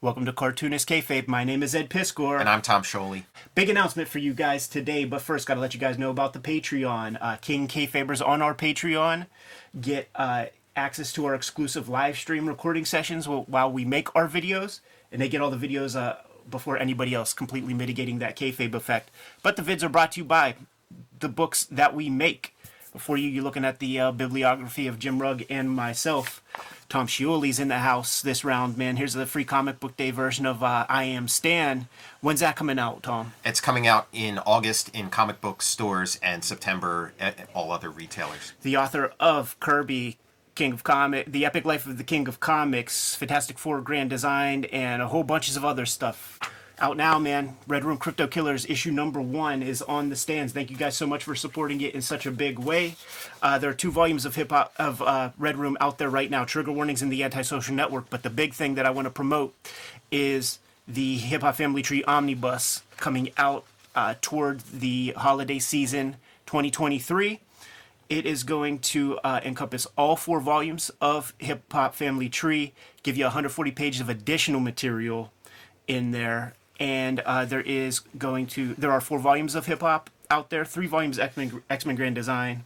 Welcome to Cartoonist Kayfabe. My name is Ed Piskor. And I'm Tom Scioli. Big announcement for you guys today, but first got to let you guys know about the Patreon. King Kayfabers on our Patreon get access to our exclusive live stream recording sessions while we make our videos, and they get all the videos before anybody else, completely mitigating that kayfabe effect. But the vids are brought to you by the books that we make. Before you, you're looking at the bibliography of Jim Rugg and myself. Tom Scioli's in the house this round, man. Here's the free comic book day version of I Am Stan. When's that coming out, Tom? It's coming out in August in comic book stores and September at all other retailers. The author of Kirby, King of Comic, The Epic Life of the King of Comics, Fantastic Four Grand Design, and a whole bunches of other stuff. Out now, man. Red Room Crypto Killers issue number 1 is on the stands. Thank you guys so much for supporting it in such a big way. There are 2 volumes of Red Room out there right now, Trigger Warnings and the Anti-Social Network. But the big thing that I want to promote is the Hip Hop Family Tree Omnibus coming out toward the holiday season 2023. It is going to encompass all 4 volumes of Hip Hop Family Tree, give you 140 pages of additional material in there. And there are 4 volumes of hip hop out there, 3 volumes X-Men Grand Design,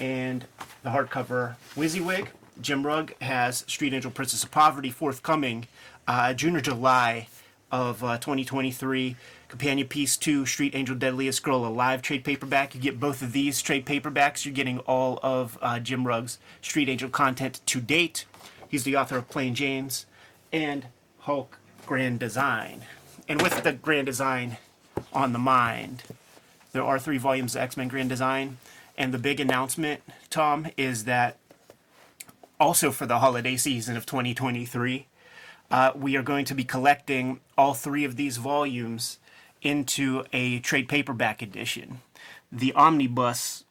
and the hardcover WYSIWYG. Jim Rugg has Street Angel Princess of Poverty forthcoming, June or July of 2023. Companion piece 2, Street Angel Deadliest Girl Alive trade paperback. You get both of these trade paperbacks. You're getting all of Jim Rugg's Street Angel content to date. He's the author of Plain Janes and Hulk Grand Design. And with the Grand Design on the mind, there are 3 volumes of X-Men Grand Design. And the big announcement, Tom, is that also for the holiday season of 2023, we are going to be collecting all 3 of these volumes into a trade paperback edition. The omnibus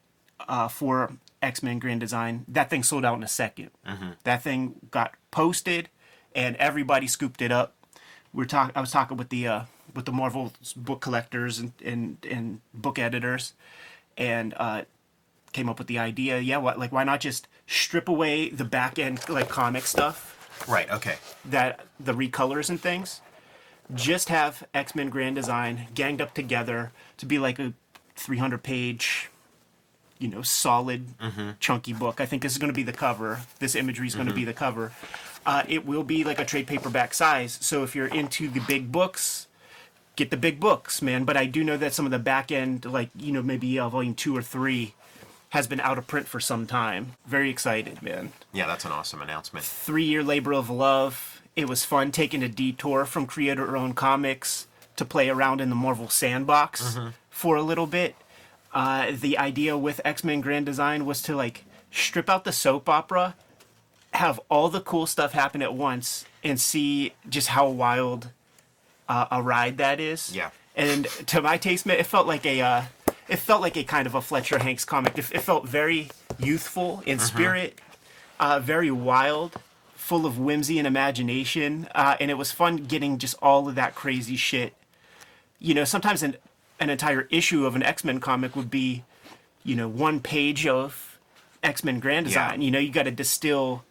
for X-Men Grand Design, that thing sold out in a second. Mm-hmm. That thing got posted and everybody scooped it up. I was talking with the Marvel book collectors and book editors, and came up with the idea. Yeah, why not just strip away the back end comic stuff? Right. Okay. That the recolors and things, just have X-Men Grand Design ganged up together to be like a 300-page, solid, chunky book. I think this is going to be the cover. This imagery is going to be the cover. It will be like a trade paperback size, so if you're into the big books, get the big books, man. But I do know that some of the back end, maybe volume 2 or 3, has been out of print for some time. Very excited, man. Yeah, that's an awesome announcement. 3-year labor of love. It was fun taking a detour from creator-owned comics to play around in the Marvel sandbox for a little bit. The idea with X-Men Grand Design was to, strip out the soap opera, have all the cool stuff happen at once, and see just how wild a ride that is. Yeah. And to my taste, it felt like a kind of a Fletcher Hanks comic. It felt very youthful in spirit, very wild, full of whimsy and imagination, and it was fun getting just all of that crazy shit. Sometimes an entire issue of an X-Men comic would be, 1 page of X-Men Grand Design. Yeah. You got to distill.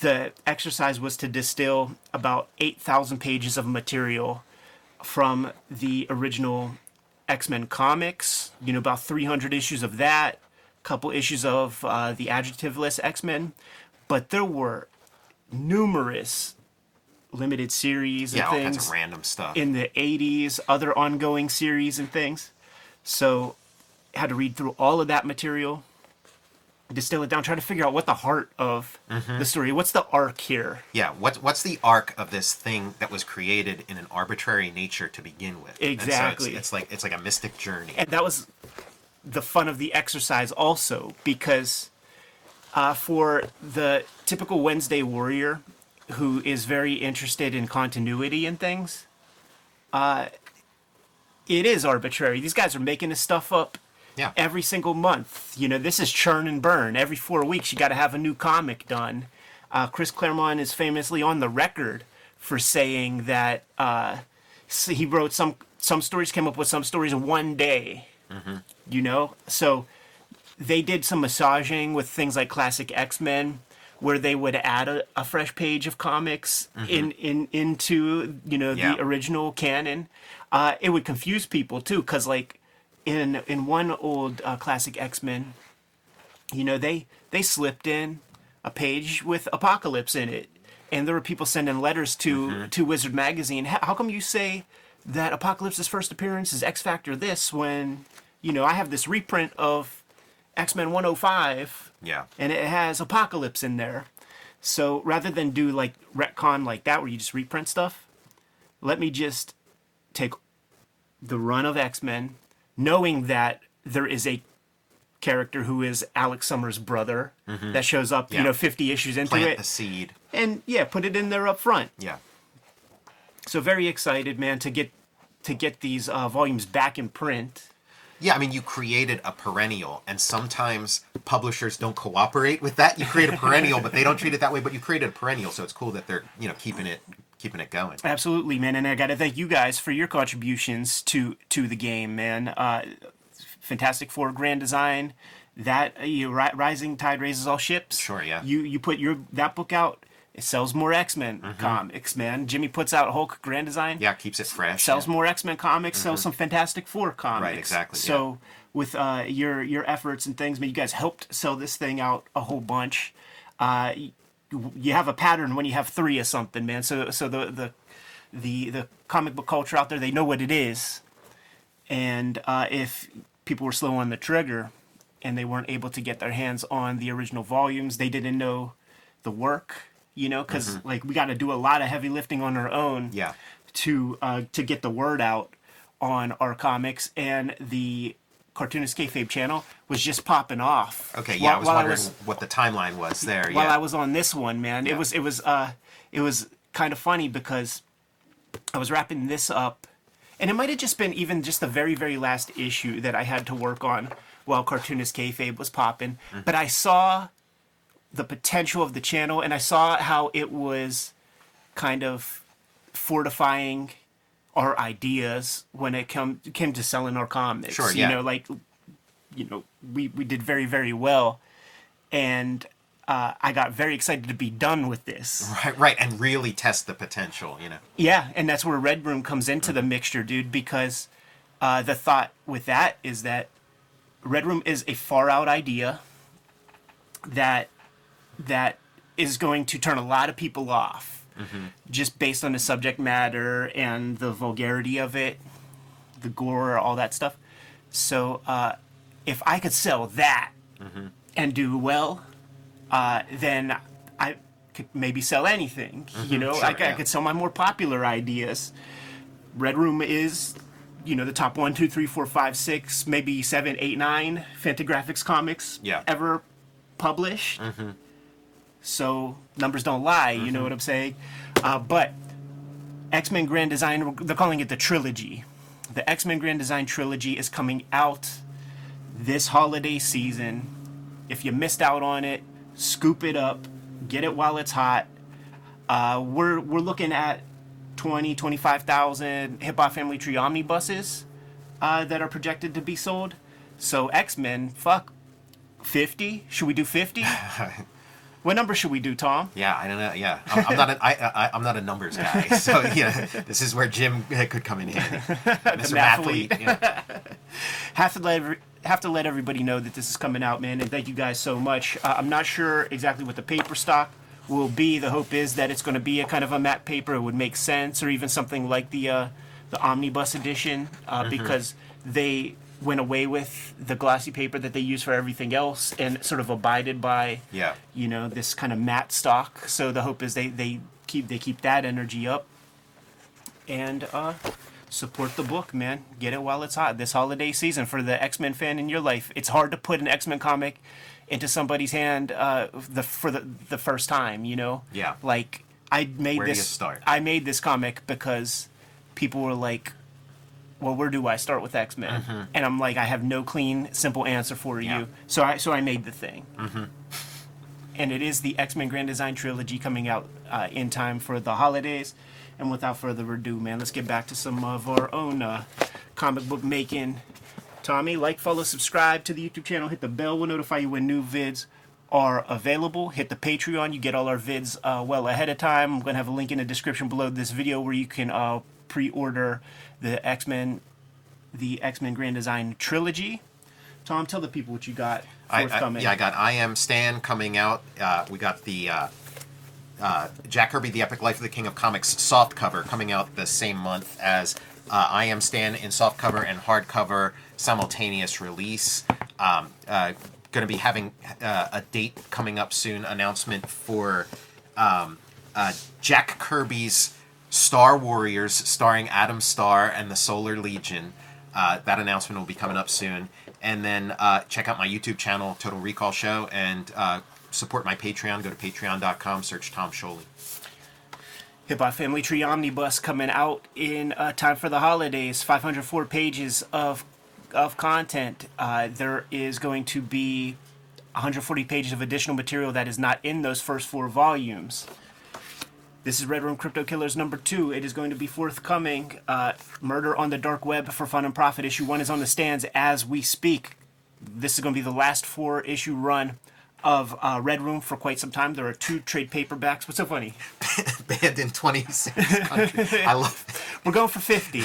The exercise was to distill about 8,000 pages of material from the original X-Men comics, about 300 issues of that, a couple issues of the adjectiveless X-Men. But there were numerous limited series and things. Yeah, all kinds of random stuff. In the 80s, other ongoing series and things. So had to read through all of that material, distill it down, try to figure out what the heart of the story, what's the arc here? Yeah, what's the arc of this thing that was created in an arbitrary nature to begin with? Exactly. So it's like a mystic journey. And that was the fun of the exercise also, because for the typical Wednesday warrior who is very interested in continuity and things, it is arbitrary. These guys are making this stuff up. Yeah. Every single month, this is churn and burn. Every 4 weeks, you got to have a new comic done. Chris Claremont is famously on the record for saying that he wrote some stories, came up with some stories in 1 day. So they did some massaging with things like Classic X-Men, where they would add a fresh page of comics into the original canon. It would confuse people too, because like in one old classic X-Men, they slipped in a page with Apocalypse in it, and there were people sending letters to Wizard Magazine. How come you say that Apocalypse's first appearance is X-Factor this when I have this reprint of X-Men 105, and it has Apocalypse in there? So rather than do like retcon like that where you just reprint stuff, let me just take the run of X-Men, knowing that there is a character who is Alex Summers' brother that shows up 50 issues into it. Plant the seed. And put it in there up front. Yeah. So very excited, man, to get these volumes back in print. Yeah, I mean, you created a perennial, and sometimes publishers don't cooperate with that. You create a perennial, but they don't treat it that way. But you created a perennial, so it's cool that they're keeping it going. Absolutely, man. And I got to thank you guys for your contributions to the game, man. Fantastic Four Grand Design, that rising tide raises all ships. Sure, yeah. You put that book out. It sells more X-Men comics, man. Jimmy puts out Hulk Grand Design. Yeah, keeps it fresh. Sells more X-Men comics, sells some Fantastic Four comics. Right, exactly. So with your efforts and things, I mean, you guys helped sell this thing out a whole bunch. You have a pattern when you have three or something, man. So the comic book culture out there, they know what it is. And if people were slow on the trigger and they weren't able to get their hands on the original volumes, they didn't know the work. Because we got to do a lot of heavy lifting on our own to get the word out on our comics. And the Cartoonist Kayfabe channel was just popping off. Okay, yeah, I was wondering what the timeline was there. While I was on this one, man, it was kind of funny because I was wrapping this up, and it might have just been even just the very, very last issue that I had to work on while Cartoonist Kayfabe was popping. Mm-hmm. But I saw the potential of the channel, and I saw how it was kind of fortifying our ideas when it came to selling our comics. Sure, yeah. We did very, very well, and I got very excited to be done with this. Right, and really test the potential, Yeah, and that's where Red Room comes into the mixture, dude, because the thought with that is that Red Room is a far-out idea that is going to turn a lot of people off just based on the subject matter and the vulgarity of it, the gore, all that stuff. So if I could sell that and do well, then I could maybe sell anything. Sure, I could sell my more popular ideas. Red Room is the top 1, 2, 3, 4, 5, 6, maybe 7, 8, 9 Fantagraphics comics ever published. So numbers don't lie, you know what I'm saying? But X-Men Grand Design, they're calling it the trilogy. The X-Men Grand Design trilogy is coming out this holiday season. If you missed out on it, scoop it up, get it while it's hot. We're looking at 20,000, 25,000 Hip Hop Family Tree Omnibuses that are projected to be sold. So X-Men, 50? Should we do 50? What number should we do, Tom? Yeah, I don't know. Yeah, I'm not a numbers guy. So this is where Jim could come in handy. Mr. Mathlete. Have to let everybody know that this is coming out, man. And thank you guys so much. I'm not sure exactly what the paper stock will be. The hope is that it's going to be a kind of a matte paper. It would make sense, or even something like the omnibus edition, because they went away with the glossy paper that they use for everything else and sort of abided by this kind of matte stock. So the hope is they keep that energy up and support the book, man. Get it while it's hot this holiday season for the X-Men fan in your life. It's hard to put an X-Men comic into somebody's hand for the first time, I made this comic because people were like, well, where do I start with X-Men? And I'm like, I have no clean, simple answer for you. So I made the thing. And it is the X-Men Grand Design Trilogy coming out in time for the holidays. And without further ado, man, let's get back to some of our own comic book making. Tommy, like, follow, subscribe to the YouTube channel. Hit the bell. We'll notify you when new vids are available. Hit the Patreon. You get all our vids well ahead of time. I'm going to have a link in the description below this video where you can pre-order the X-Men Grand Design trilogy. Tom, tell the people what you got forthcoming. I got I Am Stan coming out. We got the Jack Kirby the Epic Life of the King of Comics softcover coming out the same month as I Am Stan in softcover and hardcover simultaneous release. Going to be having a date coming up soon, announcement for Jack Kirby's Star Warriors starring Adam Starr and the Solar Legion. That announcement will be coming up soon. And then check out my YouTube channel, Total Recall Show, and support my Patreon. Go to patreon.com, search Tom Scioli. Hip Hop Family Tree Omnibus coming out in time for the holidays. 504 pages of content. There is going to be 140 pages of additional material that is not in those first four volumes. This is Red Room Crypto Killers #2. It is going to be forthcoming. Murder on the Dark Web for Fun and Profit issue 1 is on the stands as we speak. This is going to be the last 4-issue run of Red Room for quite some time. There are 2 trade paperbacks. What's so funny? Banned in 26 countries. I love it. We're going for 50.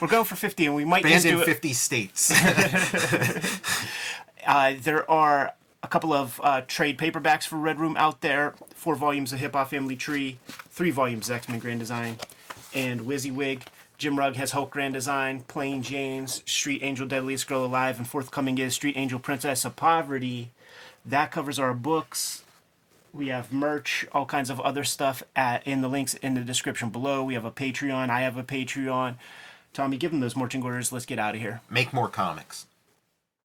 We're going for 50, and we might just do it. Banned in 50 states. There are a couple of trade paperbacks for Red Room out there. 4 volumes of Hip Hop Family Tree, 3 volumes of X-Men Grand Design, and WYSIWYG. Jim Rugg has Hulk Grand Design, Plain Janes, Street Angel Deadliest Girl Alive, and forthcoming is Street Angel Princess of Poverty. That covers our books. We have merch, all kinds of other stuff in the links in the description below. We have a Patreon. I have a Patreon. Tommy, give them those marching orders. Let's get out of here. Make more comics.